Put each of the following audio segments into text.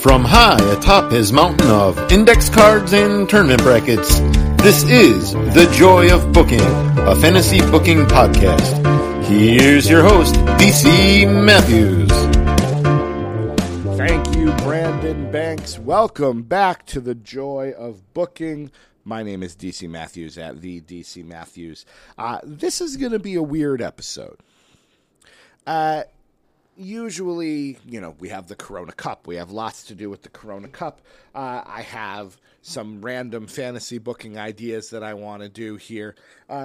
From high atop his mountain of index cards and tournament brackets, this is The Joy of Booking, a fantasy booking podcast. Here's your host, DC Matthews. Thank you, Brandon Banks. Welcome back to The Joy of Booking. My name is DC Matthews at the DC Matthews. This is going to be a weird episode. Usually, you know, we have the Corona Cup. We have lots to do with the Corona Cup. I have some random fantasy booking ideas that I want to do here.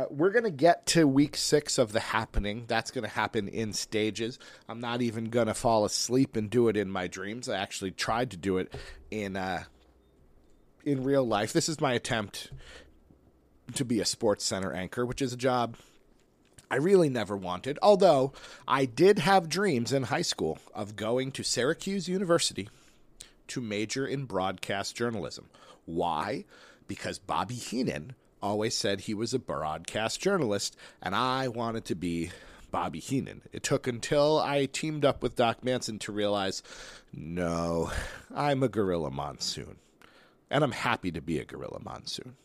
We're going to get to week 6 of The Happening. That's going to happen in stages. I'm not even going to fall asleep and do it in my dreams. I actually tried to do it in real life. This is my attempt to be a Sports Center anchor, which is a job I really never wanted, although I did have dreams in high school of going to Syracuse University to major in broadcast journalism. Why? Because Bobby Heenan always said he was a broadcast journalist, and I wanted to be Bobby Heenan. It took until I teamed up with Doc Manson to realize, no, I'm a gorilla monsoon, and I'm happy to be a gorilla monsoon.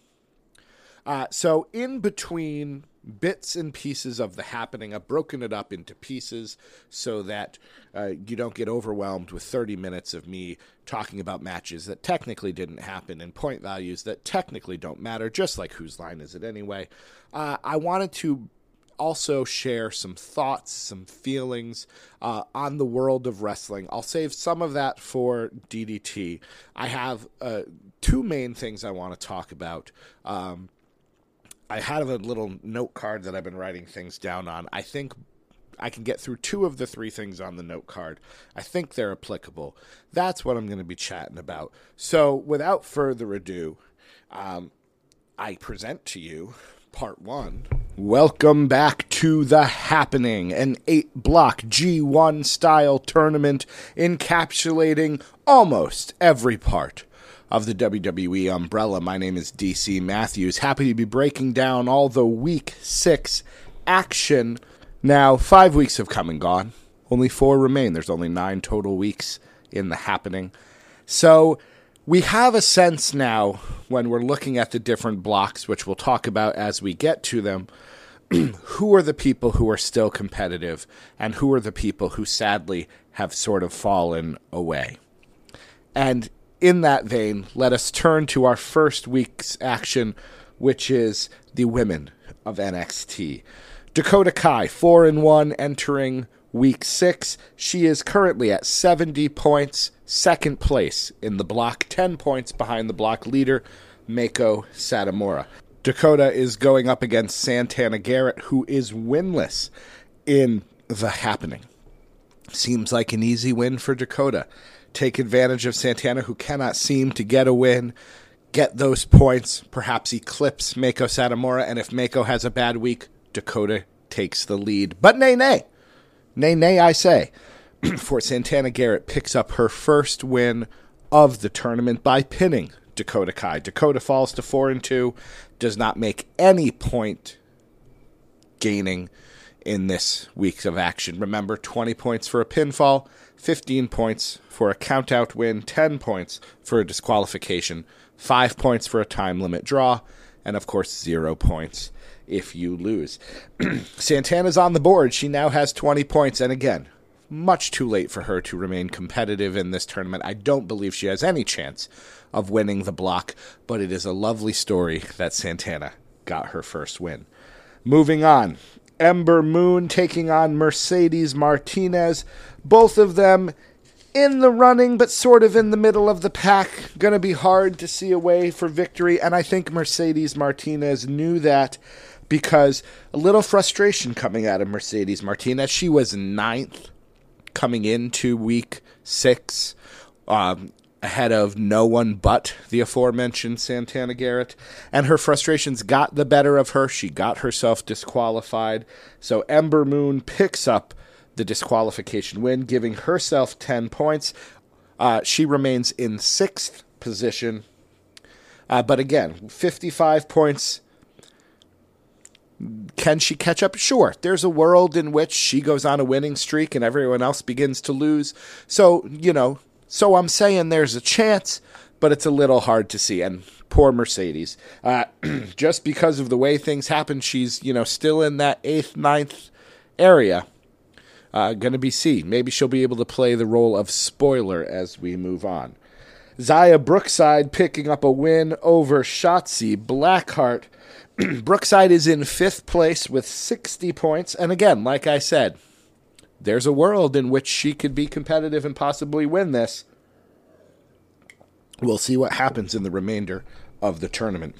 So in between bits and pieces of The Happening, I've broken it up into pieces so that you don't get overwhelmed with 30 minutes of me talking about matches that technically didn't happen and point values that technically don't matter, just like Whose Line Is It Anyway. I wanted to also share some thoughts, some feelings on the world of wrestling. I'll save some of that for DDT. I have two main things I want to talk about. I have a little note card that I've been writing things down on. I think I can get through two of the three things on the note card. I think they're applicable. That's what I'm going to be chatting about. So without further ado, I present to you part one. Welcome back to The Happening, an 8-block G1 style tournament encapsulating almost every part of the WWE umbrella. My name is DC Matthews. Happy to be breaking down all the Week 6 action. Now, 5 weeks have come and gone. Only 4 remain. There's only 9 total weeks in The Happening. So we have a sense now, when we're looking at the different blocks, which we'll talk about as we get to them, who are the people who are still competitive and who are the people who sadly have sort of fallen away. And in that vein, let us turn to our first week's action, which is the women of NXT. Dakota Kai, 4-1, entering week 6. She is currently at 70 points, second place in the block, 10 points behind the block leader, Mako Satomura. Dakota is going up against Santana Garrett, who is winless in The Happening. Seems like an easy win for Dakota. Take advantage of Santana, who cannot seem to get a win, get those points, perhaps eclipse Mako Satomura, and if Mako has a bad week, Dakota takes the lead. But nay, I say, for Santana Garrett picks up her first win of the tournament by pinning Dakota Kai. Dakota falls to 4-2, does not make any point gaining in this week of action. Remember, 20 points for a pinfall, 15 points for a count-out win, 10 points for a disqualification, 5 points for a time limit draw, and of course 0 points if you lose. Santana's on the board. She now has 20 points, and again, much too late for her to remain competitive in this tournament. I don't believe she has any chance of winning the block, but it is a lovely story that Santana got her first win. Moving on, Ember Moon taking on Mercedes Martinez. Both of them in the running, but sort of in the middle of the pack. Going to be hard to see a way for victory, and I think Mercedes Martinez knew that, because a little frustration coming out of Mercedes Martinez. She was 9th coming into week 6, ahead of no one but the aforementioned Santana Garrett, and her frustrations got the better of her. She got herself disqualified, so Ember Moon picks up the disqualification win, giving herself 10 points. She remains in 6th position, but again, 55 points. Can she catch up? Sure. There's a world in which she goes on a winning streak and everyone else begins to lose. So, you know, So I'm saying there's a chance, but it's a little hard to see. And poor Mercedes. Just because of the way things happen, she's, you know, still in that 8th, 9th area. Going to be C. Maybe she'll be able to play the role of spoiler as we move on. Zaya Brookside picking up a win over Shotzi Blackheart. Brookside is in 5th place with 60 points. And again, like I said, there's a world in which she could be competitive and possibly win this. We'll see what happens in the remainder of the tournament.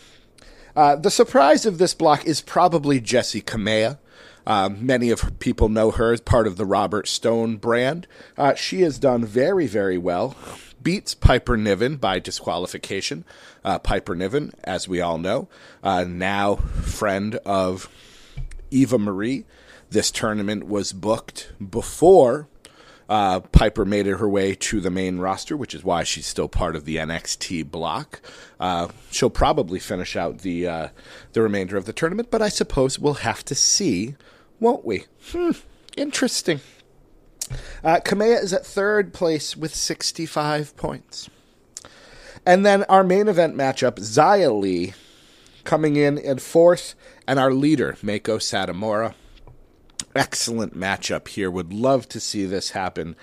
The surprise of this block is probably Jessi Kamea. Many of people know her as part of the Robert Stone brand. She has done very, very well. Beats Piper Niven by disqualification. Piper Niven, as we all know, now friend of Eva Marie. This tournament was booked before Piper made her way to the main roster, which is why she's still part of the NXT block. She'll probably finish out the remainder of the tournament, but I suppose we'll have to see, won't we? Interesting. Kamea is at 3rd place with 65 points. And then our main event matchup, Xia Li coming in 4th, and our leader, Mako Satomura. Excellent matchup here. Would love to see this happen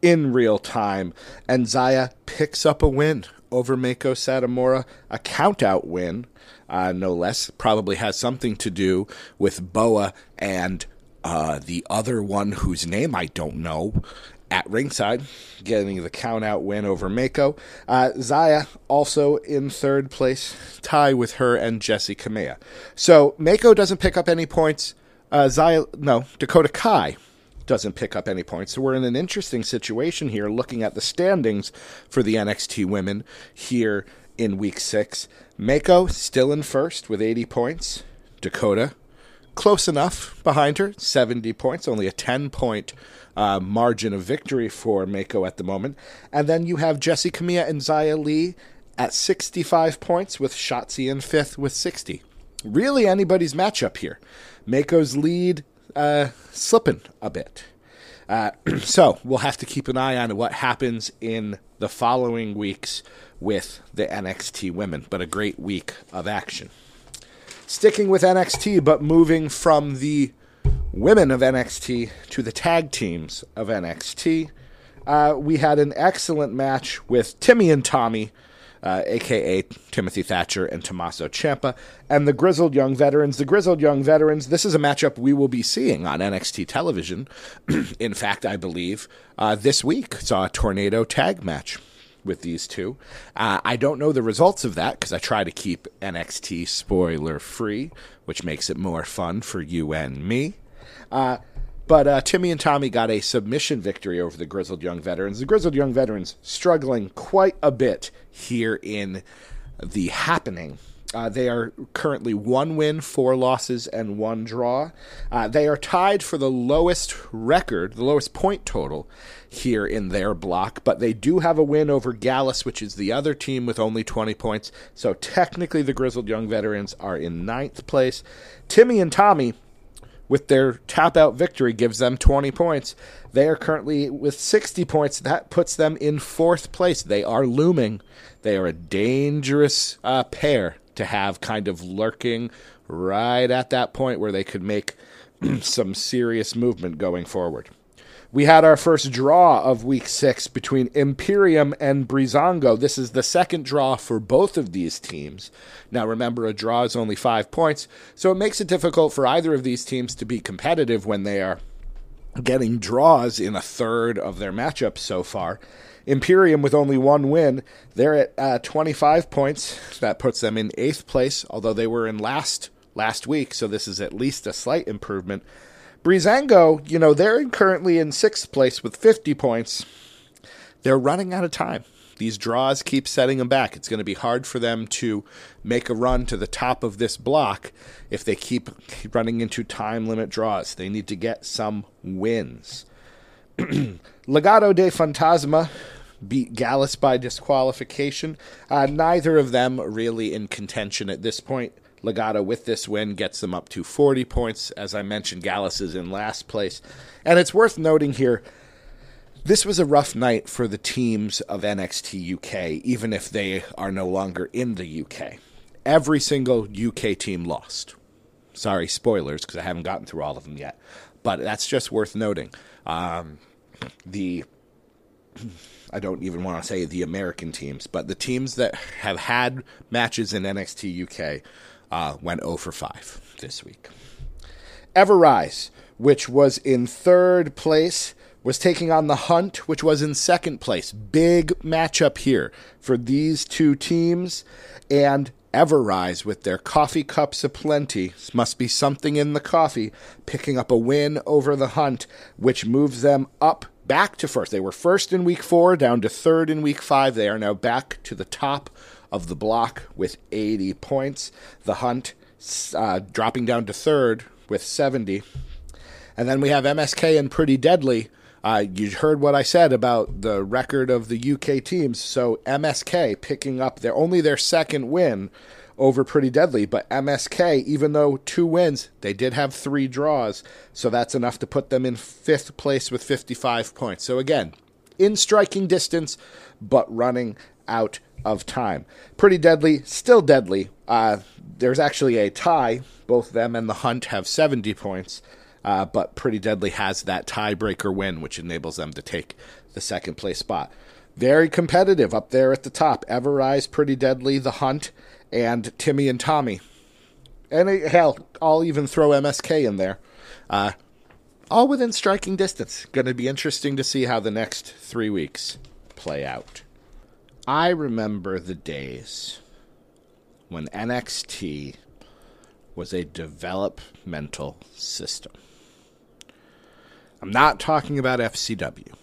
in real time. And Zaya picks up a win over Mako Satomura, a count-out win, no less. Probably has something to do with Boa and the other one whose name I don't know at ringside, getting the count-out win over Mako. Zaya also in 3rd place, tie with her and Jessi Kamea. So Mako doesn't pick up any points. Dakota Kai doesn't pick up any points. So we're in an interesting situation here looking at the standings for the NXT women here in week 6. Mako still in 1st with 80 points. Dakota, close enough behind her, 70 points, only a 10-point margin of victory for Mako at the moment. And then you have Jessi Kamea and Xia Li at 65 points with Shotzi in 5th with 60. Really anybody's matchup here. Mako's lead slipping a bit. So we'll have to keep an eye on what happens in the following weeks with the NXT women, but a great week of action. Sticking with NXT, but moving from the women of NXT to the tag teams of NXT, we had an excellent match with Timmy and Tommy, a.k.a. Timothy Thatcher and Tommaso Ciampa, and the Grizzled Young Veterans. The Grizzled Young Veterans, this is a matchup we will be seeing on NXT television. In fact, I believe this week saw a tornado tag match with these two. I don't know the results of that because I try to keep NXT spoiler-free, which makes it more fun for you and me. But Timmy and Tommy got a submission victory over the Grizzled Young Veterans. The Grizzled Young Veterans struggling quite a bit here in The Happening. They are currently 1 win, 4 losses, and 1 draw. They are tied for the lowest record, the lowest point total here in their block, but they do have a win over Gallus, which is the other team with only 20 points. So technically the Grizzled Young Veterans are in 9th place. Timmy and Tommy, with their tap-out victory, gives them 20 points. They are currently with 60 points. That puts them in 4th place. They are looming. They are a dangerous pair to have kind of lurking right at that point where they could make some serious movement going forward. We had our first draw of Week 6 between Imperium and Breezango. This is the 2nd draw for both of these teams. Now remember, a draw is only 5 points, so it makes it difficult for either of these teams to be competitive when they are getting draws in 1/3 of their matchups so far. Imperium with only 1 win, they're at 25 points. That puts them in 8th place, although they were in last week, so this is at least a slight improvement. Breezango, you know, they're currently in 6th place with 50 points. They're running out of time. These draws keep setting them back. It's going to be hard for them to make a run to the top of this block if they keep running into time limit draws. They need to get some wins. Legado de Fantasma beat Gallus by disqualification. Neither of them really in contention at this point. Legado, with this win, gets them up to 40 points. As I mentioned, Gallus is in last place. And it's worth noting here, This was a rough night for the teams of NXT UK, even if they are no longer in the UK. Every single UK team lost. Sorry, spoilers, because I haven't gotten through all of them yet. But that's just worth noting. I don't even want to say the American teams, but the teams that have had matches in NXT UK went 0 for 5 this week. Everrise, which was in third place, was taking on The Hunt, which was in second place. Big matchup here for these two teams. And Everrise, with their coffee cups aplenty, must be something in the coffee, picking up a win over The Hunt, which moves them up back to first. They were first in week 4, down to third in week 5. They are now back to the top of the block with 80 points. The Hunt dropping down to third with 70. And then we have MSK and Pretty Deadly. You heard what I said about the record of the UK teams. So MSK picking up their second win over Pretty Deadly. But MSK, even though 2 wins, they did have 3 draws. So that's enough to put them in fifth place with 55 points. So again, in striking distance, but running out of time. Pretty Deadly, still deadly. There's actually a tie. Both them and The Hunt have 70 points. But Pretty Deadly has that tiebreaker win, which enables them to take the second place spot. Very competitive up there at the top. Everrise, Pretty Deadly, The Hunt, and Timmy and Tommy. And hell, I'll even throw MSK in there. All within striking distance. Going to be interesting to see how the next 3 weeks play out. I remember the days when NXT was a developmental system. I'm not talking about FCW.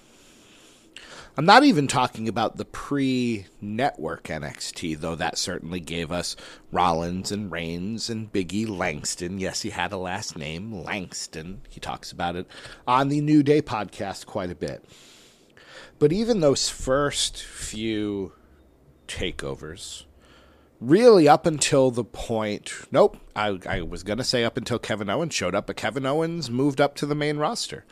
I'm not even talking about the pre-network NXT, though that certainly gave us Rollins and Reigns and Big E Langston. Yes, he had a last name, Langston. He talks about it on the New Day podcast quite a bit. But even those first few takeovers, really up until the point, I was going to say up until Kevin Owens showed up, but Kevin Owens moved up to the main roster.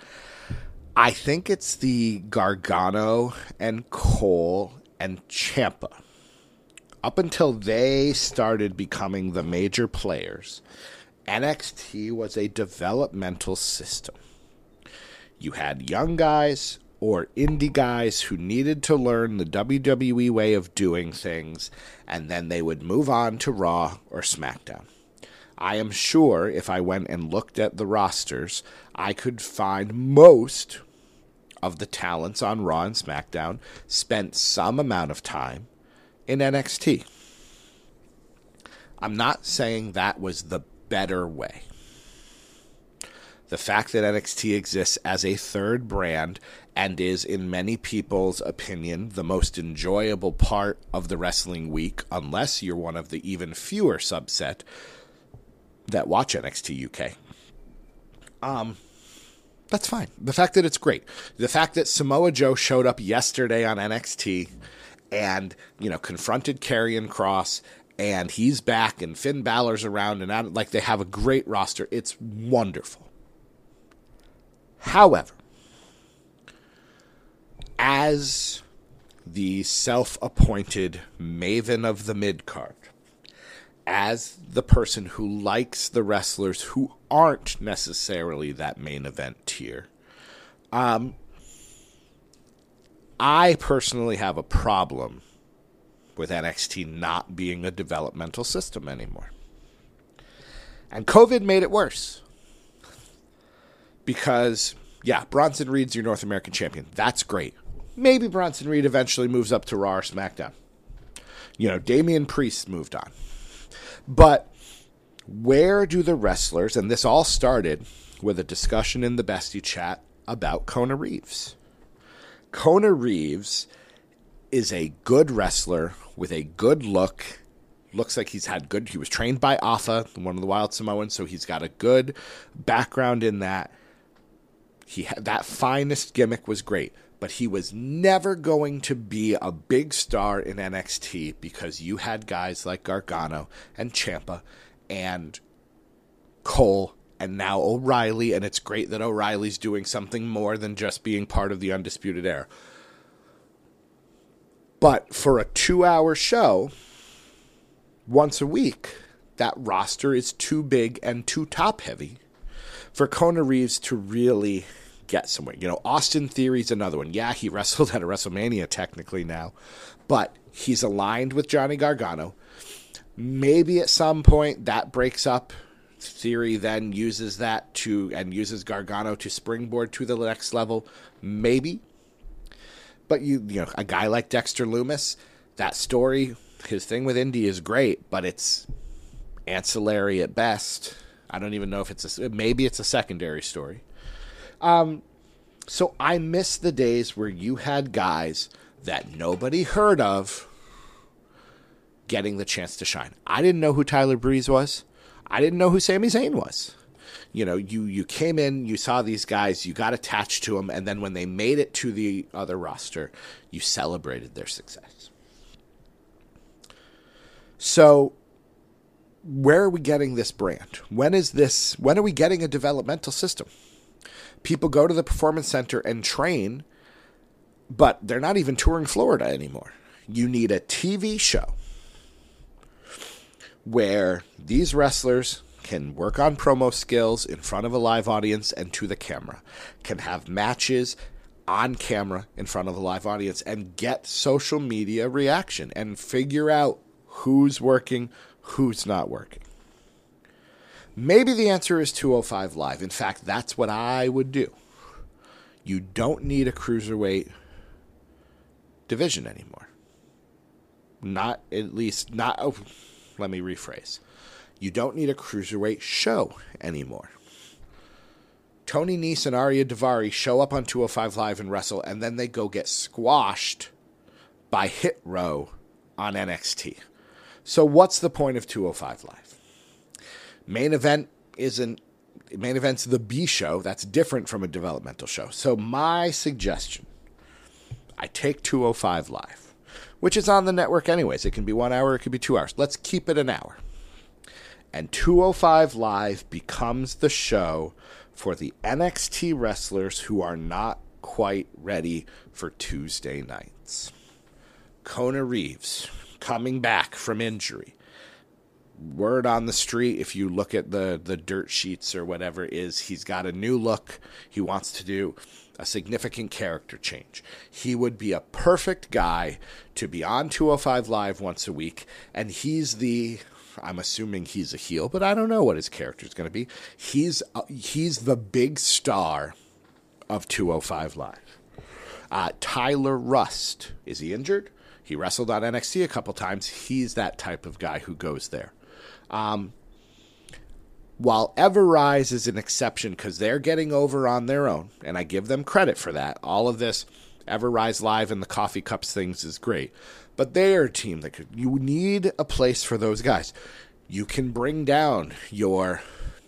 I think it's the Gargano and Cole and Ciampa. Up until they started becoming the major players, NXT was a developmental system. You had young guys or indie guys who needed to learn the WWE way of doing things, and then they would move on to Raw or SmackDown. I am sure if I went and looked at the rosters, I could find most of the talents on Raw and SmackDown spent some amount of time in NXT. I'm not saying that was the better way. The fact that NXT exists as a third brand and is, in many people's opinion, the most enjoyable part of the wrestling week, unless you're one of the even fewer subset that watch NXT UK. That's fine. The fact that it's great. The fact that Samoa Joe showed up yesterday on NXT and, confronted Karrion Kross, and he's back, and Finn Balor's around, and they have a great roster. It's wonderful. However, as the self-appointed maven of the mid-card, as the person who likes the wrestlers who aren't necessarily that main event tier, I personally have a problem with NXT not being a developmental system anymore. And COVID made it worse. Because, Bronson Reed's your North American champion. That's great. Maybe Bronson Reed eventually moves up to Raw or SmackDown. Damian Priest moved on. But where do the wrestlers, and this all started with a discussion in the Bestie chat about Kona Reeves. Kona Reeves is a good wrestler with a good look. Looks like he was trained by Afa, one of the Wild Samoans, so he's got a good background in that. He had that finest gimmick was great, but he was never going to be a big star in NXT because you had guys like Gargano and Ciampa and Cole and now O'Reilly, and it's great that O'Reilly's doing something more than just being part of the Undisputed Era. But for a 2-hour show, once a week, that roster is too big and too top-heavy for Kona Reeves to really get somewhere. You know, Austin Theory's another one. Yeah, he wrestled at a WrestleMania technically now, but he's aligned with Johnny Gargano. Maybe at some point that breaks up. Theory then uses that to, and uses Gargano to springboard to the next level. Maybe. But you know, a guy like Dexter Lumis, that story, his thing with Indy is great, but it's ancillary at best. I don't even know if it's maybe it's a secondary story. So I miss the days where you had guys that nobody heard of getting the chance to shine. I didn't know who Tyler Breeze was. I didn't know who Sami Zayn was. You know, you came in, you saw these guys, you got attached to them, and then when they made it to the other roster, you celebrated their success. So where are we getting this brand? When are we getting a developmental system? People go to the Performance Center and train, but they're not even touring Florida anymore. You need a TV show where these wrestlers can work on promo skills in front of a live audience and to the camera, can have matches on camera in front of a live audience, and get social media reaction and figure out who's working, who's not working. Maybe the answer is 205 Live. In fact, that's what I would do. You don't need a cruiserweight division anymore. Not, at least, not... Oh, let me rephrase. You don't need a cruiserweight show anymore. Tony Nese and Aria Daivari show up on 205 Live and wrestle, and then they go get squashed by Hit Row on NXT. So what's the point of 205 Live? Main Event's the B show. That's different from a developmental show. So my suggestion, I take 205 Live, which is on the network anyways. It can be 1 hour. It could be 2 hours. Let's keep it an hour. And 205 Live becomes the show for the NXT wrestlers who are not quite ready for Tuesday nights. Kona Reeves coming back from injury. Word on the street, if you look at the dirt sheets or whatever, is he's got a new look. He wants to do a significant character change. He would be a perfect guy to be on 205 Live once a week, and I'm assuming he's a heel, but I don't know what his character is going to be. He's the big star of 205 Live. Tyler Rust, is he injured? He wrestled on NXT a couple times. He's that type of guy who goes there. While Everrise is an exception because they're getting over on their own, and I give them credit for that. All of this Everrise Live and the coffee cups things is great. But they are a team that you need a place for those guys. You can bring down your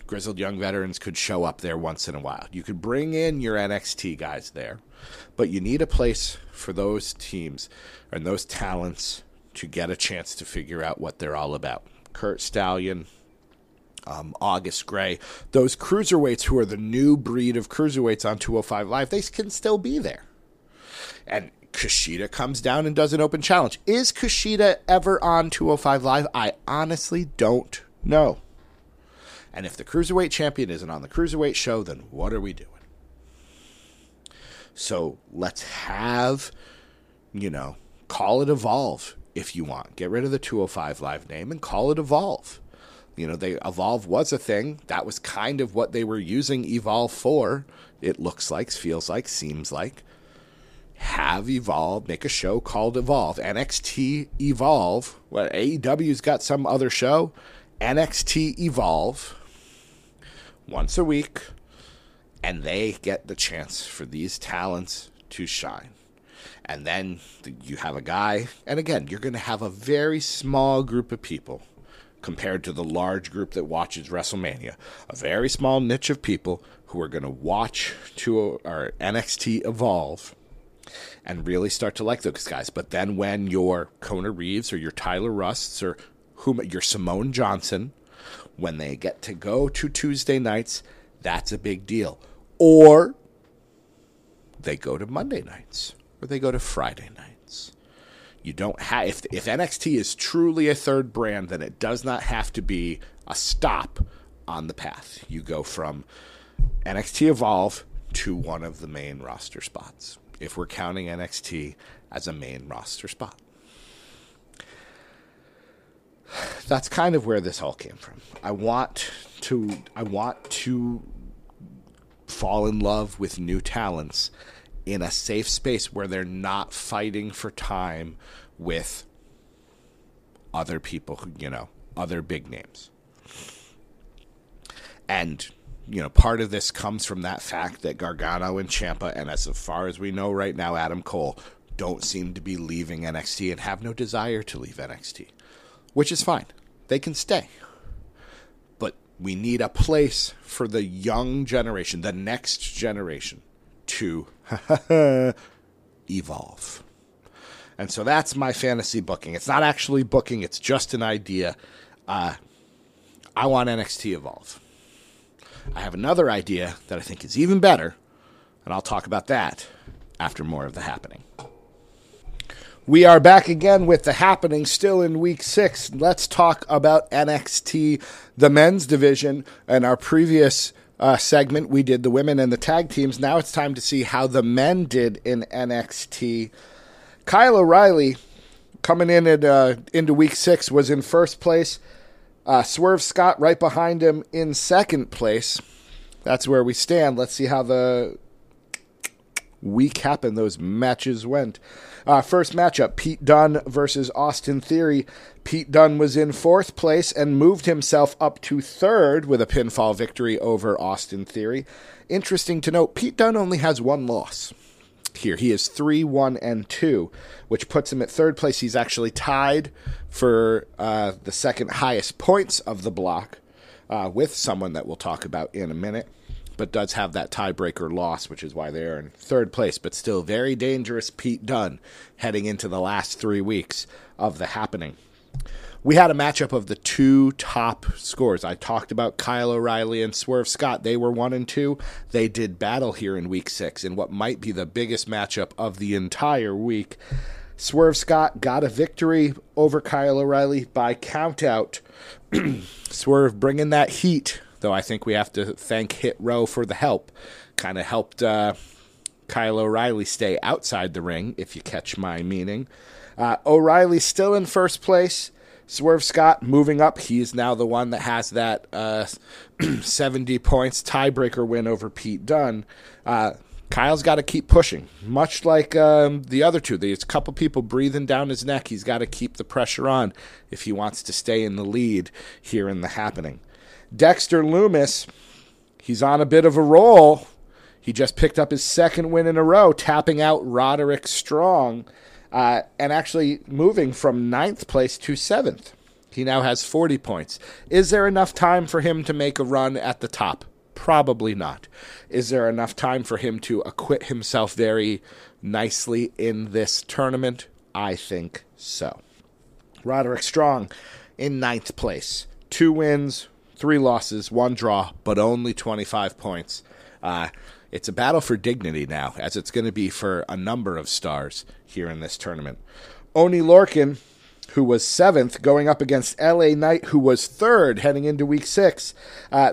Grizzled Young Veterans could show up there once in a while. You could bring in your NXT guys there. But you need a place for those teams and those talents to get a chance to figure out what they're all about. Kurt Stallion, August Gray, those cruiserweights who are the new breed of cruiserweights on 205 Live, they can still be there. And Kushida comes down and does an open challenge. Is Kushida ever on 205 Live? I honestly don't know. And if the cruiserweight champion isn't on the cruiserweight show, then what are we doing? So let's have, call it Evolve if you want. Get rid of the 205 Live name and call it Evolve. Evolve was a thing. That was kind of what they were using Evolve for. It looks like, feels like, seems like. Have Evolve, make a show called Evolve. NXT Evolve. Well, AEW's got some other show. NXT Evolve. Once a week. And they get the chance for these talents to shine. And then you have a guy. And again, you're going to have a very small group of people, compared to the large group that watches WrestleMania, a very small niche of people who are going to watch NXT Evolve and really start to like those guys. But then when your Kona Reeves or your Tyler Rusts or your Simone Johnson when they get to go to Tuesday nights, that's a big deal. Or they go to Monday nights, or they go to Friday nights. You don't have, if NXT is truly a third brand, then it does not have to be a stop on the path. You go from NXT Evolve to one of the main roster spots, if we're counting NXT as a main roster spot. That's kind of where this all came from. I want to fall in love with new talents in a safe space where they're not fighting for time with other people who, you know, other big names. And, you know, part of this comes from that fact that Gargano and Ciampa, and as far as we know right now, Adam Cole, don't seem to be leaving NXT and have no desire to leave NXT, which is fine. They can stay. But we need a place for the young generation, the next generation, to evolve. And so that's my fantasy booking. It's not actually booking. It's just an idea. I want NXT Evolve. I have another idea that I think is even better, and I'll talk about that after more of The Happening. We are back again with The Happening, still in Week 6. Let's talk about NXT, the men's division. In our previous segment, we did the women and the tag teams. Now it's time to see how the men did in NXT. Kyle O'Reilly, coming in at, into Week 6, was in first place. Swerve Scott right behind him in second place. That's where we stand. Let's see how the week happened, those matches went. First matchup, Pete Dunne versus Austin Theory. Pete Dunne was in fourth place and moved himself up to third with a pinfall victory over Austin Theory. Interesting to note, Pete Dunne only has one loss here. He is 3-1-2, which puts him at third place. He's actually tied for the second highest points of the block with someone that we'll talk about in a minute, but does have that tiebreaker loss, which is why they're in third place, but still very dangerous Pete Dunne heading into the last 3 weeks of The Happening. We had a matchup of the two top scores. I talked about Kyle O'Reilly and Swerve Scott. They were 1 and 2. They did battle here in Week 6 in what might be the biggest matchup of the entire week. Swerve Scott got a victory over Kyle O'Reilly by countout. Swerve bringing that heat, though I think we have to thank Hit Row for the help. Kind of helped Kyle O'Reilly stay outside the ring, if you catch my meaning. O'Reilly still in first place. Swerve Scott moving up. He is now the one that has that 70 points tiebreaker win over Pete Dunne. Kyle's got to keep pushing, much like the other two. There's a couple people breathing down his neck. He's got to keep the pressure on if he wants to stay in the lead here in The Happening. Dexter Loomis, he's on a bit of a roll. He just picked up his second win in a row, tapping out Roderick Strong, and actually moving from 9th place to 7th. He now has 40 points. Is there enough time for him to make a run at the top? Probably not. Is there enough time for him to acquit himself very nicely in this tournament? I think so. Roderick Strong in 9th place. 2 wins, 3 losses, 1 draw, but only 25 points. It's a battle for dignity now, as it's going to be for a number of stars here in this tournament. Oney Lorcan, who was 7th, going up against LA Knight, who was 3rd, heading into Week 6.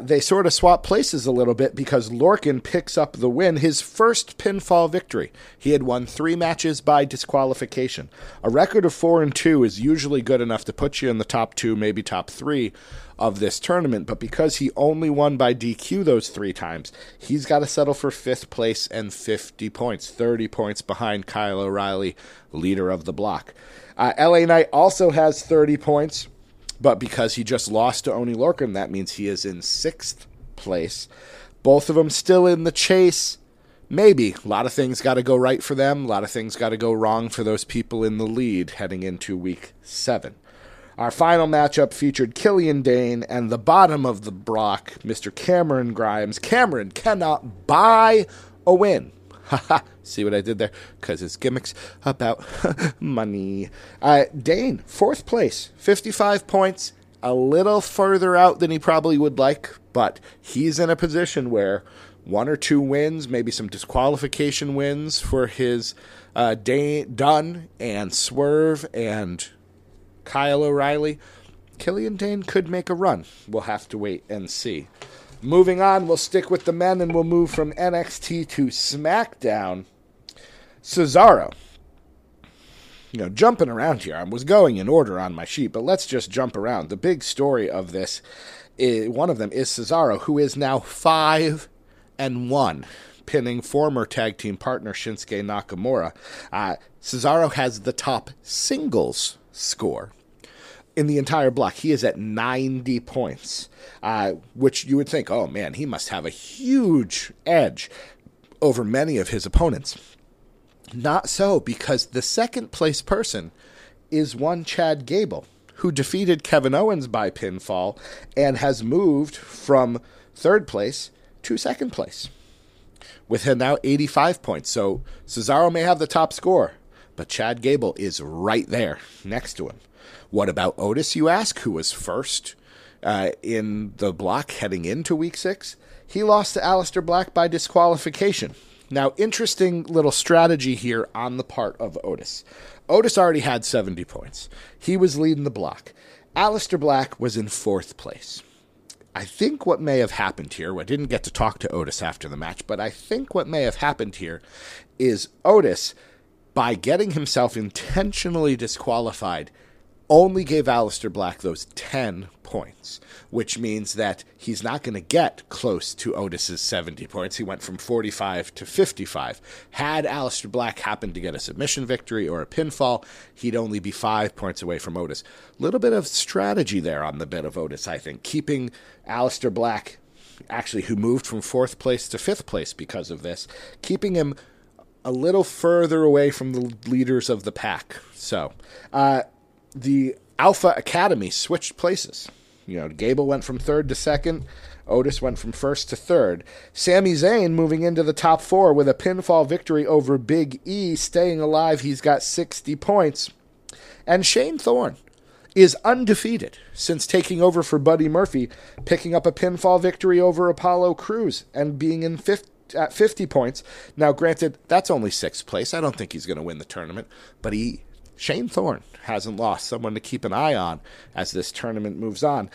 They sort of swap places a little bit because Lorcan picks up the win, his first pinfall victory. He had won 3 matches by disqualification. A record of 4-2 is usually good enough to put you in the top 2, maybe top 3 of this tournament, but because he only won by DQ those 3 times, he's got to settle for 5th place and 50 points, 30 points behind Kyle O'Reilly, leader of the block. LA Knight also has 30 points, but because he just lost to Oney Lorcan, that means he is in 6th place. Both of them still in the chase. Maybe. A lot of things got to go right for them. A lot of things got to go wrong for those people in the lead heading into Week 7. Our final matchup featured Killian Dane and the bottom of the block, Mr. Cameron Grimes. Cameron cannot buy a win. See what I did there? Because it's gimmicks about money. Dane, 4th place, 55 points. a little further out than he probably would like, but he's in a position where one or two wins, maybe some disqualification wins for his Dunn and Swerve and Kyle O'Reilly, Killian Dane could make a run. We'll have to wait and see. Moving on, we'll stick with the men, and we'll move from NXT to SmackDown. Cesaro. You know, jumping around here. I was going in order on my sheet, but let's just jump around. The big story of this, one of them is Cesaro, who is now 5-1, pinning former tag team partner Shinsuke Nakamura. Cesaro has the top singles score in the entire block. He is at 90 points, which you would think, oh man, he must have a huge edge over many of his opponents. Not so, because the second place person is one Chad Gable, who defeated Kevin Owens by pinfall and has moved from third place to second place with him now 85 points. So Cesaro may have the top score, but Chad Gable is right there next to him. What about Otis, you ask, who was first in the block heading into Week 6? He lost to Aleister Black by disqualification. Now, interesting little strategy here on the part of Otis. Otis already had 70 points. He was leading the block. Aleister Black was in fourth place. I think what may have happened here, I didn't get to talk to Otis after the match, but I think what may have happened here is Otis, by getting himself intentionally disqualified, only gave Aleister Black those 10 points, which means that he's not going to get close to Otis's 70 points. He went from 45 to 55. Had Aleister Black happened to get a submission victory or a pinfall, he'd only be 5 points away from Otis. A little bit of strategy there on the bit of Otis, I think, keeping Aleister Black, actually, who moved from fourth place to fifth place because of this, keeping him a little further away from the leaders of the pack. So, the Alpha Academy switched places. You know, Gable went from third to second. Otis went from first to third. Sami Zayn moving into the top four with a pinfall victory over Big E. Staying alive, he's got 60 points. And Shane Thorne is undefeated since taking over for Buddy Murphy, picking up a pinfall victory over Apollo Crews and being in fifth at 50 points. Now, granted, that's only sixth place. I don't think he's going to win the tournament, but Shane Thorne hasn't lost, someone to keep an eye on as this tournament moves on.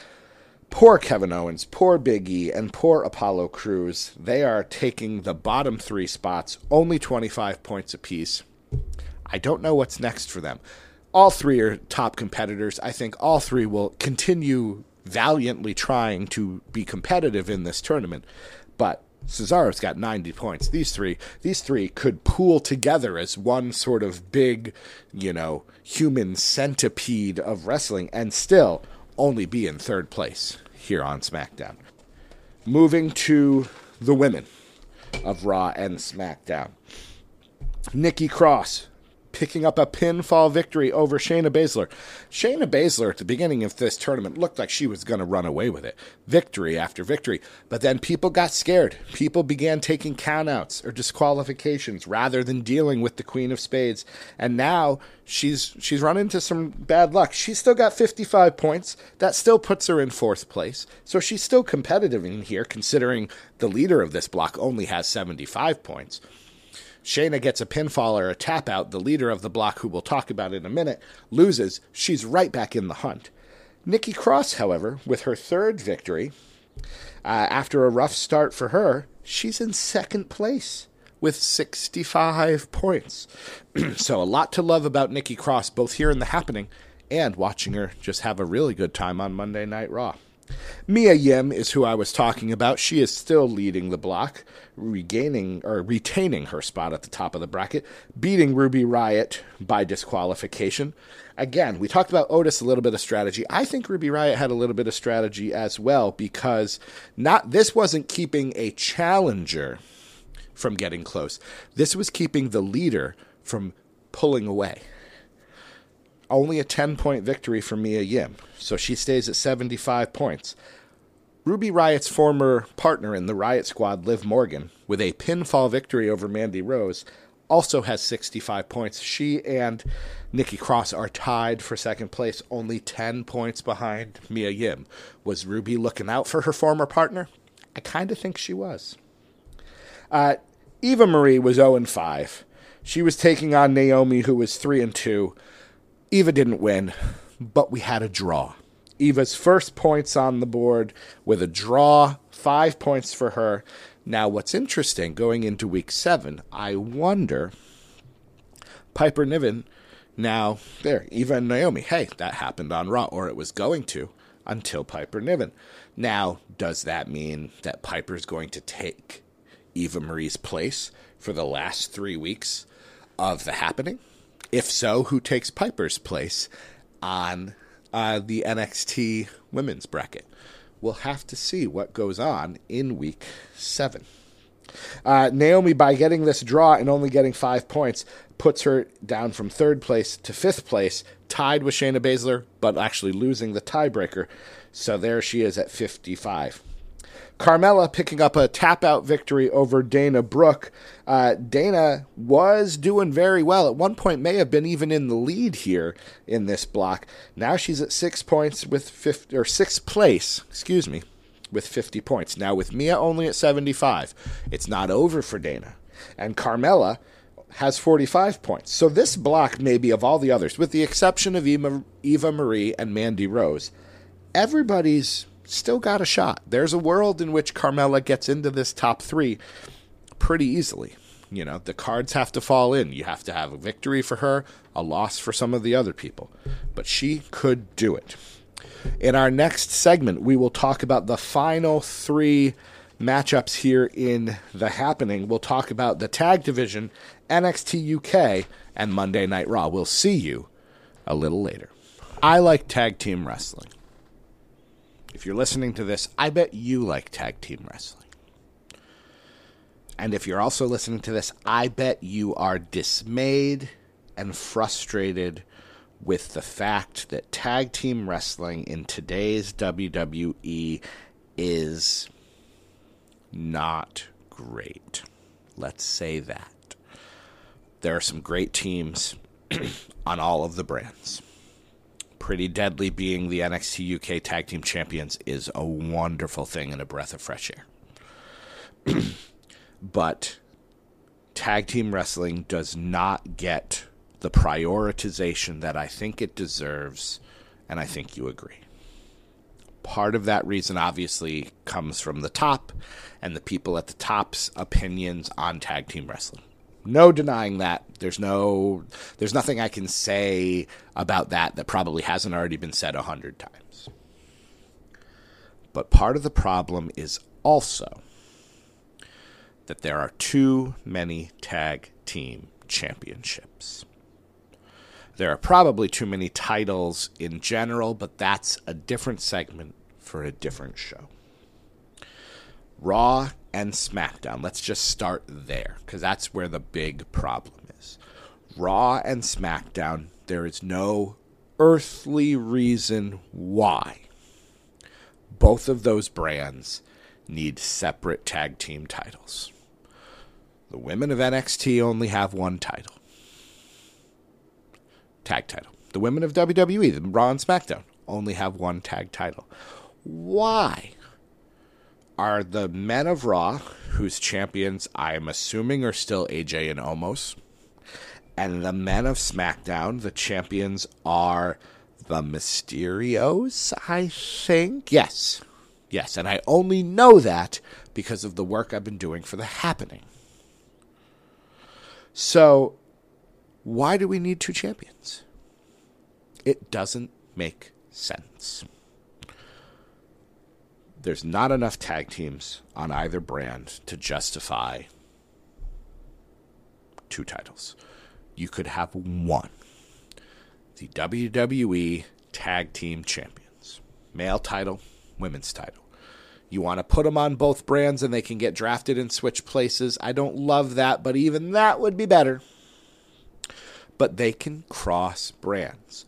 Poor Kevin Owens, poor Big E, and poor Apollo Crews. They are taking the bottom three spots, only 25 points apiece. I don't know what's next for them. All three are top competitors. I think all three will continue valiantly trying to be competitive in this tournament, but Cesaro's got 90 points. These three could pool together as one sort of big, you know, human centipede of wrestling and still only be in third place here on SmackDown. Moving to the women of Raw and SmackDown. Nikki Cross picking up a pinfall victory over Shayna Baszler. Shayna Baszler at the beginning of this tournament looked like she was going to run away with it, victory after victory. But then people got scared. People began taking countouts or disqualifications rather than dealing with the Queen of Spades. And now she's run into some bad luck. She's still got 55 points. That still puts her in fourth place. So she's still competitive in here, considering the leader of this block only has 75 points. Shayna gets a pinfall or a tap out. The leader of the block, who we'll talk about in a minute, loses. She's right back in the hunt. Nikki Cross, however, with her third victory, after a rough start for her, she's in second place with 65 points. So a lot to love about Nikki Cross, both here in The Happening and watching her just have a really good time on Monday Night Raw. Mia Yim is who I was talking about. She is still leading the block, retaining her spot at the top of the bracket, beating Ruby Riott by disqualification. Again, we talked about Otis, a little bit of strategy. I think Ruby Riott had a little bit of strategy as well, because this wasn't keeping a challenger from getting close. This was keeping the leader from pulling away. Only a 10-point victory for Mia Yim, so she stays at 75 points. Ruby Riott's former partner in the Riott Squad, Liv Morgan, with a pinfall victory over Mandy Rose, also has 65 points. She and Nikki Cross are tied for second place, only 10 points behind Mia Yim. Was Ruby looking out for her former partner? I kind of think she was. Eva Marie was 0-5. She was taking on Naomi, who was 3-2. Eva didn't win, but we had a draw. Eva's first points on the board with a draw, 5 points for her. Now, what's interesting, going into week 7, I wonder, Piper Niven, now, there, Eva and Naomi, hey, that happened on Raw, or it was going to, until Piper Niven. Now, does that mean that Piper's going to take Eva Marie's place for the last 3 weeks of The Happening? If so, who takes Piper's place on the NXT women's bracket? We'll have to see what goes on in week 7. Naomi, by getting this draw and only getting 5 points, puts her down from 3rd place to 5th place, tied with Shayna Baszler, but actually losing the tiebreaker. So there she is at 55. Carmella picking up a tap-out victory over Dana Brooke. Dana was doing very well. At one point may have been even in the lead here in this block. Now she's at 6 points with 50, or 6th place, excuse me, with 50 points. Now with Mia only at 75, it's not over for Dana. And Carmella has 45 points. So this block, maybe of all the others, with the exception of Eva Marie and Mandy Rose, everybody's still got a shot. There's a world in which Carmella gets into this top 3 pretty easily. You know, the cards have to fall in. You have to have a victory for her, a loss for some of the other people. But she could do it. In our next segment, we will talk about the final 3 matchups here in The Happening. We'll talk about the tag division, NXT UK, and Monday Night Raw. We'll see you a little later. I like tag team wrestling. If you're listening to this, I bet you like tag team wrestling. And if you're also listening to this, I bet you are dismayed and frustrated with the fact that tag team wrestling in today's WWE is not great. Let's say that. There are some great teams on all of the brands. Pretty Deadly being the NXT UK Tag Team Champions is a wonderful thing and a breath of fresh air. But tag team wrestling does not get the prioritization that I think it deserves, and I think you agree. Part of that reason, obviously, comes from the top and the people at the top's opinions on tag team wrestling. No denying that. There's nothing I can say about that probably hasn't already been said 100 times. But part of the problem is also that there are too many tag team championships. There are probably too many titles in general, but that's a different segment for a different show. Raw and SmackDown. Let's just start there, because that's where the big problem is. Raw and SmackDown, there is no earthly reason why both of those brands need separate tag team titles. The women of NXT only have one title. Tag title. The women of WWE, the Raw and SmackDown, only have one tag title. Why are the men of Raw, whose champions I'm assuming are still AJ and Omos, and the men of SmackDown, the champions are the Mysterios, I think? Yes, and I only know that because of the work I've been doing for The Happening. So, why do we need 2 champions? It doesn't make sense. There's not enough tag teams on either brand to justify 2 titles. You could have 1. The WWE Tag Team Champions. Male title, women's title. You want to put them on both brands and they can get drafted and switch places. I don't love that, but even that would be better. But they can cross brands.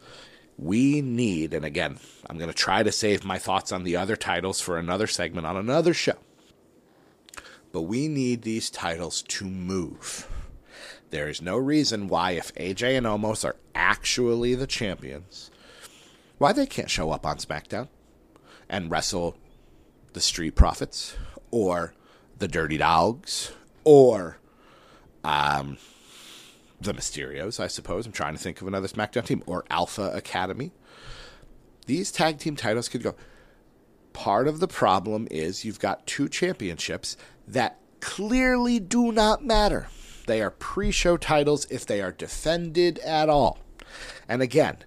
We need, and again, I'm going to try to save my thoughts on the other titles for another segment on another show. But we need these titles to move. There is no reason why, if AJ and Omos are actually the champions, why they can't show up on SmackDown and wrestle the Street Profits or the Dirty Dogs or the Mysterios, I suppose. I'm trying to think of another SmackDown team. Or Alpha Academy. These tag team titles could go. Part of the problem is you've got two championships that clearly do not matter. They are pre-show titles if they are defended at all. And again,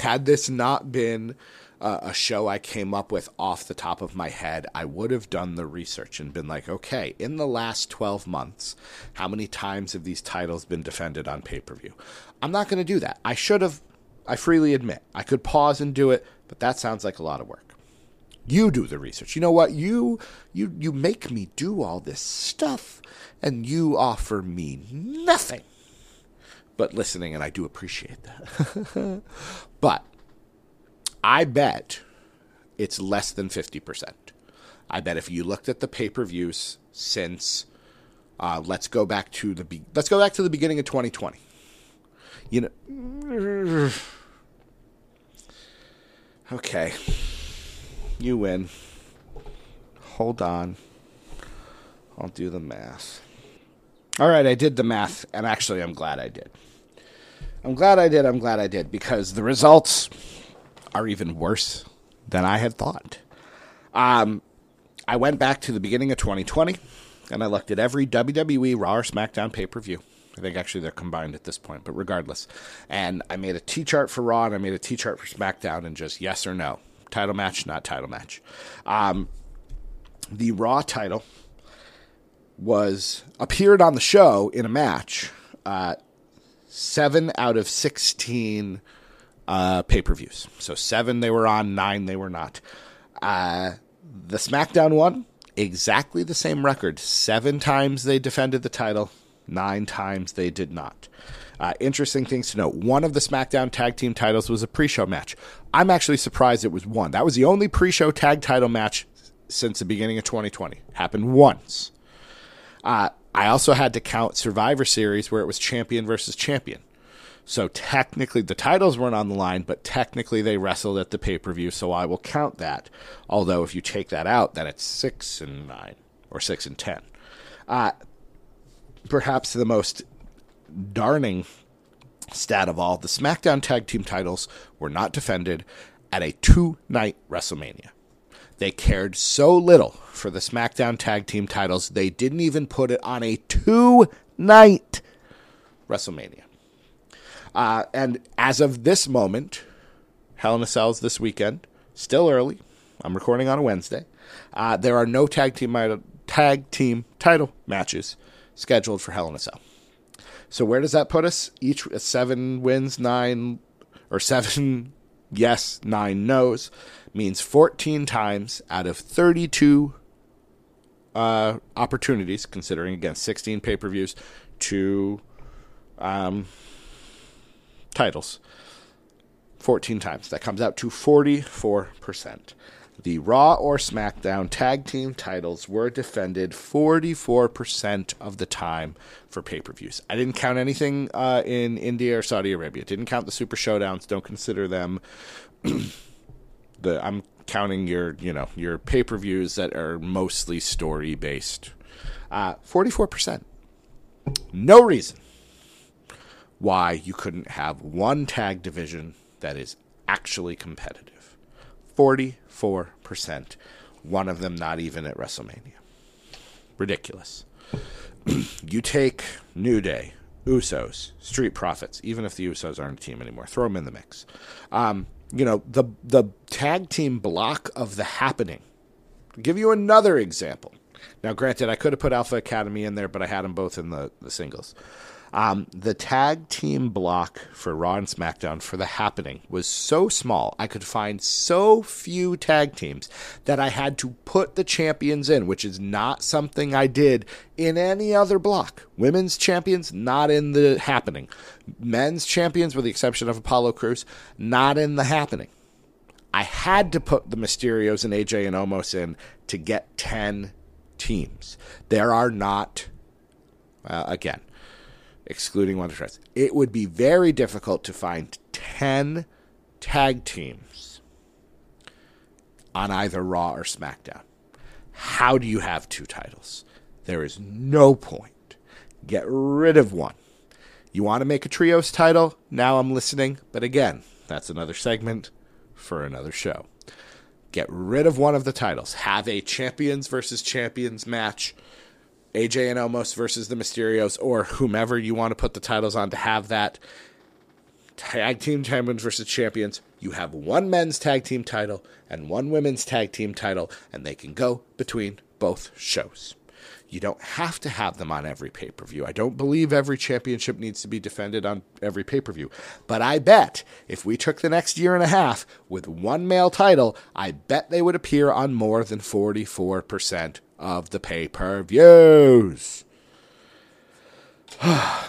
had this not been a show I came up with off the top of my head, I would have done the research and been like, okay, in the last 12 months, how many times have these titles been defended on pay-per-view? I'm not going to do that. I should have, I freely admit. I could pause and do it, but that sounds like a lot of work. You do the research. You know what? You make me do all this stuff, and you offer me nothing but listening, and I do appreciate that. But I bet it's less than 50%. I bet if you looked at the pay-per-views since, let's go back to the beginning of 2020. You know, okay, you win. Hold on, I'll do the math. All right, I did the math, and actually, I'm glad I did. Because the results are even worse than I had thought. I went back to the beginning of 2020, and I looked at every WWE, Raw, or SmackDown pay-per-view. I think actually they're combined at this point, but regardless. And I made a T-chart for Raw, and I made a T-chart for SmackDown, and just yes or no. Title match, not title match. The Raw title appeared on the show in a match 7 out of 16 pay-per-views. So 7 they were on, 9 they were not. The SmackDown one, exactly the same record. 7 times they defended the title, 9 times they did not. Interesting things to note. One of the SmackDown tag team titles was a pre-show match. I'm actually surprised it was one. That was the only pre-show tag title match since the beginning of 2020. Happened once. I also had to count Survivor Series where it was champion versus champion. So technically the titles weren't on the line, but technically they wrestled at the pay-per-view, so I will count that. Although if you take that out, then it's 6 and 9 or 6 and 10. Perhaps the most darning stat of all, the SmackDown tag team titles were not defended at a 2-night WrestleMania. They cared so little for the SmackDown tag team titles, they didn't even put it on a 2-night WrestleMania. And as of this moment, Hell in a Cell's this weekend, still early. I'm recording on a Wednesday. There are no tag team title matches scheduled for Hell in a Cell. So where does that put us? Each 7 wins, 9, or 7 yes, 9 no's, means 14 times out of 32 opportunities, considering, again, 16 pay-per-views, 2 titles, 14 times. That comes out to 44%. The Raw or SmackDown tag team titles were defended 44% of the time for pay-per-views. I didn't count anything in India or Saudi Arabia. Didn't count the Super Showdowns. Don't consider them. I'm counting your pay-per-views that are mostly story-based. 44%. No reason why you couldn't have one tag division that is actually competitive. 44%. One of them not even at WrestleMania. Ridiculous. You take New Day, Usos, Street Profits, even if the Usos aren't a team anymore. Throw them in the mix. The tag team block of The Happening. I'll give you another example. Now, granted, I could have put Alpha Academy in there, but I had them both in the singles. The tag team block for Raw and SmackDown for The Happening was so small, I could find so few tag teams that I had to put the champions in, which is not something I did in any other block. Women's champions, not in The Happening. Men's champions, with the exception of Apollo Crews, not in The Happening. I had to put the Mysterios and AJ and Omos in to get 10 teams. There are not, again, excluding one stress, it would be very difficult to find 10 tag teams on either Raw or SmackDown. How do you have two titles? There is no point. Get rid of one. You want to make a trios title? Now I'm listening. But again, that's another segment for another show. Get rid of one of the titles. Have a champions versus champions match. AJ and Omos versus the Mysterios, or whomever you want to put the titles on to have that. Tag team champions versus champions. You have one men's tag team title and one women's tag team title, and they can go between both shows. You don't have to have them on every pay-per-view. I don't believe every championship needs to be defended on every pay-per-view. But I bet if we took the next year and a half with one male title, I bet they would appear on more than 44% of the pay-per-views. I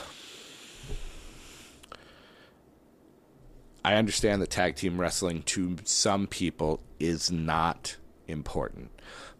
understand that tag team wrestling to some people is not important,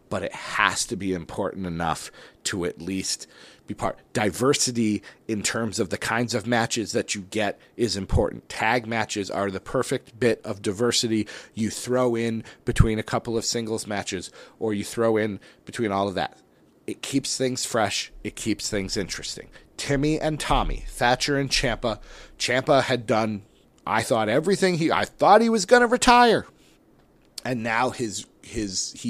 but it has to be important enough to at least be part. Diversity in terms of the kinds of matches that you get is important. Tag matches are the perfect bit of diversity you throw in between a couple of singles matches, or you throw in between all of that. It keeps things fresh. It keeps things interesting. Timmy and Tommy, Thatcher and Ciampa. Ciampa had done, I thought, everything I thought he was going to retire. And now he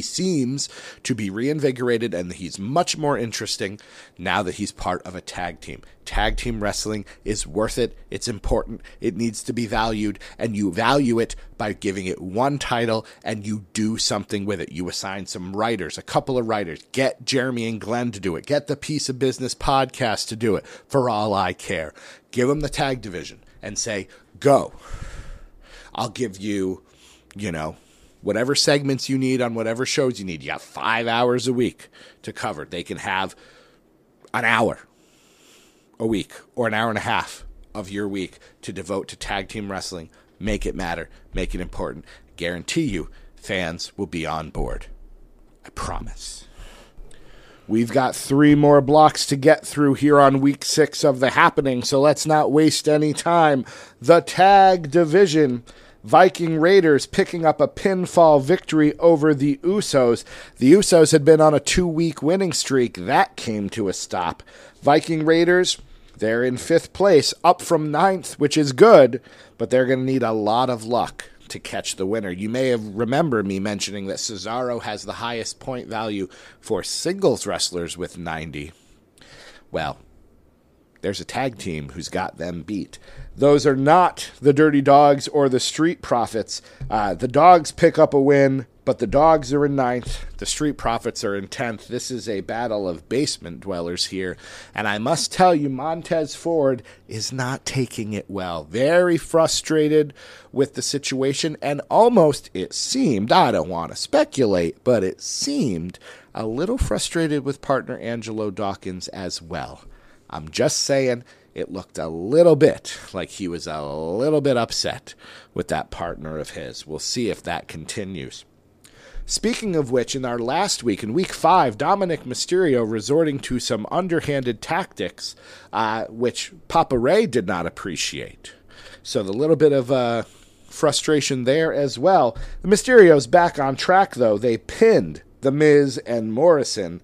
seems to be reinvigorated, and he's much more interesting now that he's part of a tag team. Tag team wrestling is worth it. It's important. It needs to be valued, and you value it by giving it one title, and you do something with it. You assign some writers, a couple of writers. Get Jeremy and Glenn to do it. Get the Piece of Business podcast to do it, for all I care. Give them the tag division and say, go. I'll give you, whatever segments you need on whatever shows you need. You have 5 hours a week to cover. They can have an hour a week or an hour and a half of your week to devote to tag team wrestling. Make it matter. Make it important. I guarantee you fans will be on board. I promise. We've got 3 more blocks to get through here on week 6 of The Happening, so let's not waste any time. The tag division. Viking Raiders picking up a pinfall victory over the Usos. The Usos had been on a 2-week winning streak. That came to a stop. Viking Raiders, they're in 5th place, up from 9th, which is good, but they're going to need a lot of luck to catch the winner. You may have remembered me mentioning that Cesaro has the highest point value for singles wrestlers with 90. Well, there's a tag team who's got them beat. Those are not the Dirty Dogs or the Street Profits. The Dogs pick up a win, but the Dogs are in 9th. The Street Profits are in 10th. This is a battle of basement dwellers here. And I must tell you, Montez Ford is not taking it well. Very frustrated with the situation. And almost, it seemed, I don't want to speculate, but it seemed a little frustrated with partner Angelo Dawkins as well. I'm just saying it looked a little bit like he was a little bit upset with that partner of his. We'll see if that continues. Speaking of which, in our last week, in week 5, Dominic Mysterio resorting to some underhanded tactics, which Papa Ray did not appreciate. So the little bit of frustration there as well. The Mysterio's back on track, though. They pinned The Miz and Morrison.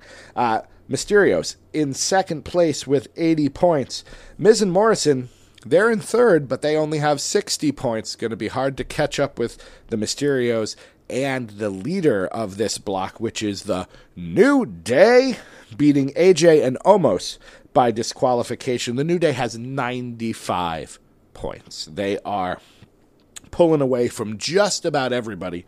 Mysterio's in 2nd place with 80 points. Miz and Morrison, they're in 3rd, but they only have 60 points. Going to be hard to catch up with the Mysterios and the leader of this block, which is the New Day, beating AJ and Omos by disqualification. The New Day has 95 points. They are pulling away from just about everybody,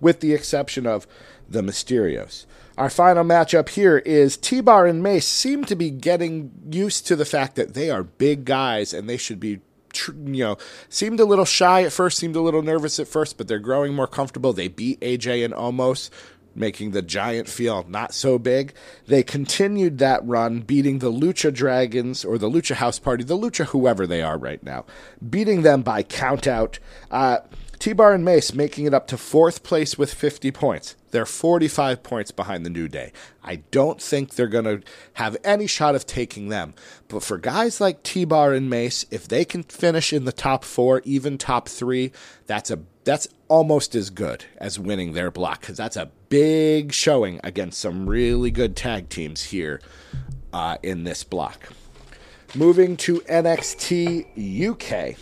with the exception of the Mysterios. Our final matchup here is T-Bar and Mace seem to be getting used to the fact that they are big guys and they should be, seemed a little shy at first, seemed a little nervous at first, but they're growing more comfortable. They beat AJ and Omos, making the giant feel not so big. They continued that run, beating the Lucha Dragons or the Lucha House Party, the Lucha whoever they are right now, beating them by countout. T-Bar and Mace making it up to 4th place with 50 points. They're 45 points behind the New Day. I don't think they're going to have any shot of taking them. But for guys like T-Bar and Mace, if they can finish in the top 4, even top 3, that's almost as good as winning their block, because that's a big showing against some really good tag teams here in this block. Moving to NXT UK.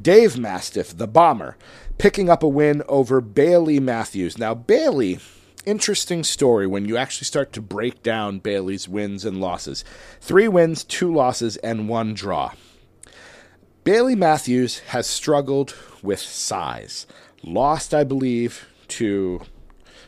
Dave Mastiff, the Bomber, picking up a win over Bailey Matthews. Now, Bailey, interesting story when you actually start to break down Bailey's wins and losses. 3 wins, 2 losses, and 1 draw. Bailey Matthews has struggled with size. Lost, I believe, to...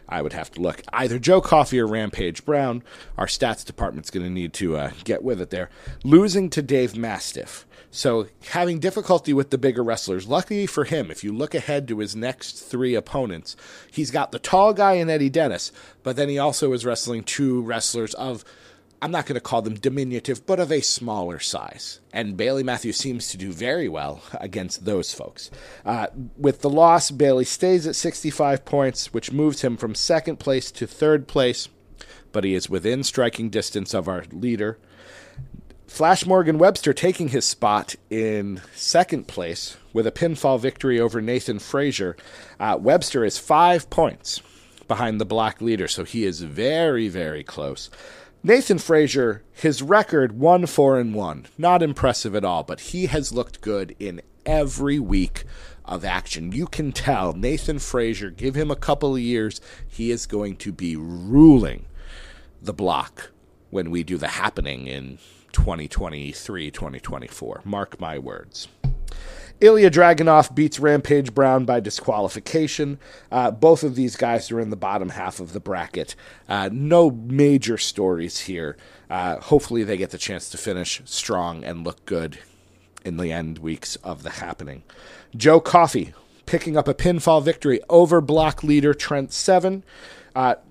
I would have to look. Either Joe Coffey or Rampage Brown. Our stats department's going to need to get with it there. Losing to Dave Mastiff. So having difficulty with the bigger wrestlers. Luckily for him, if you look ahead to his next 3 opponents, he's got the tall guy in Eddie Dennis, but then he also is wrestling 2 wrestlers of, I'm not going to call them diminutive, but of a smaller size. And Bailey Matthews seems to do very well against those folks. With the loss, Bailey stays at 65 points, which moves him from 2nd place to 3rd place, but he is within striking distance of our leader. Flash Morgan Webster taking his spot in 2nd place with a pinfall victory over Nathan Frazier. Webster is 5 points behind the black leader, so he is very, very close. Nathan Frazier, his record 1-4-1, not impressive at all, but he has looked good in every week of action. You can tell Nathan Frazier, give him a couple of years, he is going to be ruling the block when we do The Happening in 2023, 2024. Mark my words. Ilya Dragunov beats Rampage Brown by disqualification. Both of these guys are in the bottom half of the bracket. No major stories here. Hopefully they get the chance to finish strong and look good in the end weeks of The Happening. Joe Coffey picking up a pinfall victory over block leader Trent Seven.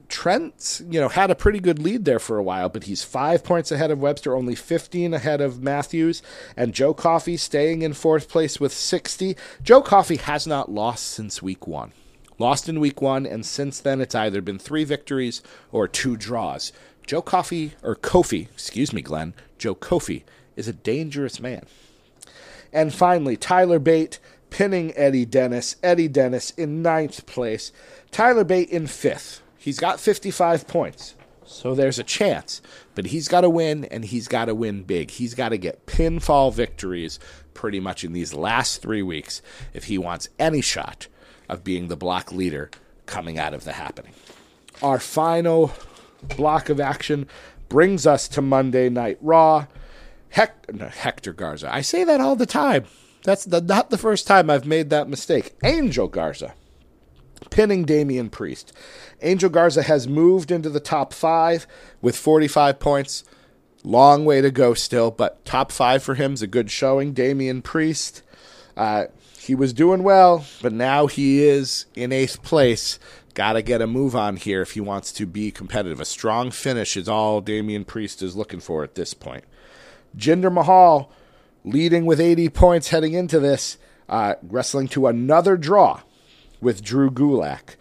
Trent, had a pretty good lead there for a while, but he's 5 points ahead of Webster, only 15 ahead of Matthews, and Joe Coffey staying in 4th place with 60. Joe Coffey has not lost since week 1. Lost in week 1, and since then it's either been 3 victories or 2 draws. Joe Coffey is a dangerous man. And finally, Tyler Bate pinning Eddie Dennis. Eddie Dennis in 9th place. Tyler Bate in 5th. He's got 55 points, so there's a chance. But he's got to win, and he's got to win big. He's got to get pinfall victories pretty much in these last 3 weeks if he wants any shot of being the block leader coming out of The Happening. Our final block of action brings us to Monday Night Raw. Hector Garza. I say that all the time. That's not the first time I've made that mistake. Angel Garza pinning Damian Priest. Angel Garza has moved into the top 5 with 45 points. Long way to go still, but top 5 for him is a good showing. Damian Priest, he was doing well, but now he is in 8th place. Got to get a move on here if he wants to be competitive. A strong finish is all Damian Priest is looking for at this point. Jinder Mahal leading with 80 points heading into this, wrestling to another draw with Drew Gulak.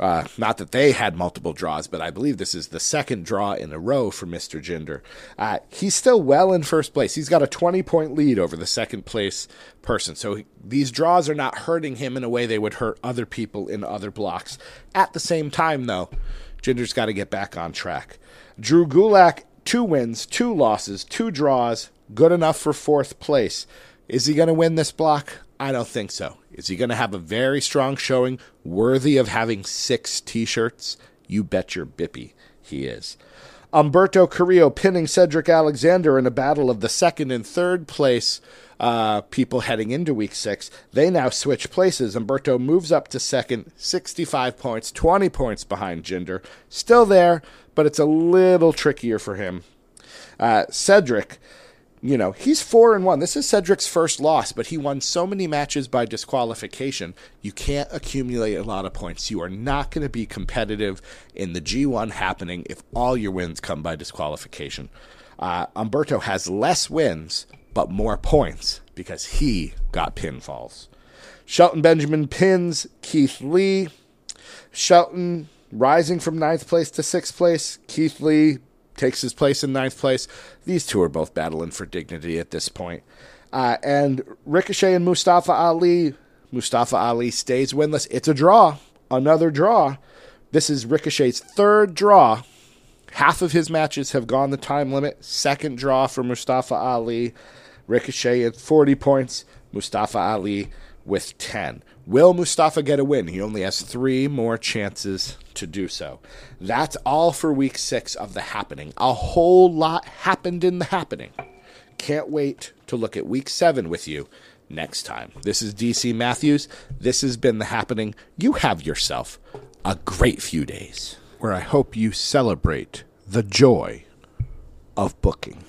Not that they had multiple draws, but I believe this is the 2nd draw in a row for Mr. Jinder. He's still well in 1st place. He's got a 20-point lead over the 2nd place person. So these draws are not hurting him in a way they would hurt other people in other blocks. At the same time, though, Jinder's got to get back on track. Drew Gulak, 2 wins, 2 losses, 2 draws, good enough for 4th place. Is he going to win this block? I don't think so. Is he going to have a very strong showing worthy of having 6 t-shirts? You bet your bippy he is. Humberto Carrillo pinning Cedric Alexander in a battle of the 2nd and 3rd place people heading into week 6. They now switch places. Humberto moves up to 2nd, 65 points, 20 points behind Jinder. Still there, but it's a little trickier for him. Cedric... he's 4-1. This is Cedric's 1st loss, but he won so many matches by disqualification. You can't accumulate a lot of points. You are not going to be competitive in the G1 Happening if all your wins come by disqualification. Humberto has less wins, but more points because he got pinfalls. Shelton Benjamin pins Keith Lee. Shelton rising from 9th place to 6th place. Keith Lee takes his place in 9th place. These two are both battling for dignity at this point. And Ricochet and Mustafa Ali. Mustafa Ali stays winless. It's a draw. Another draw. This is Ricochet's third draw. Half of his matches have gone the time limit. Second draw for Mustafa Ali. Ricochet at 40 points. Mustafa Ali with 10. Will Mustafa get a win? He only has 3 more chances to do so. That's all for week 6 of The Happening. A whole lot happened in The Happening. Can't wait to look at week 7 with you next time. This is DC Matthews. This has been The Happening. You have yourself a great few days where I hope you celebrate the joy of booking.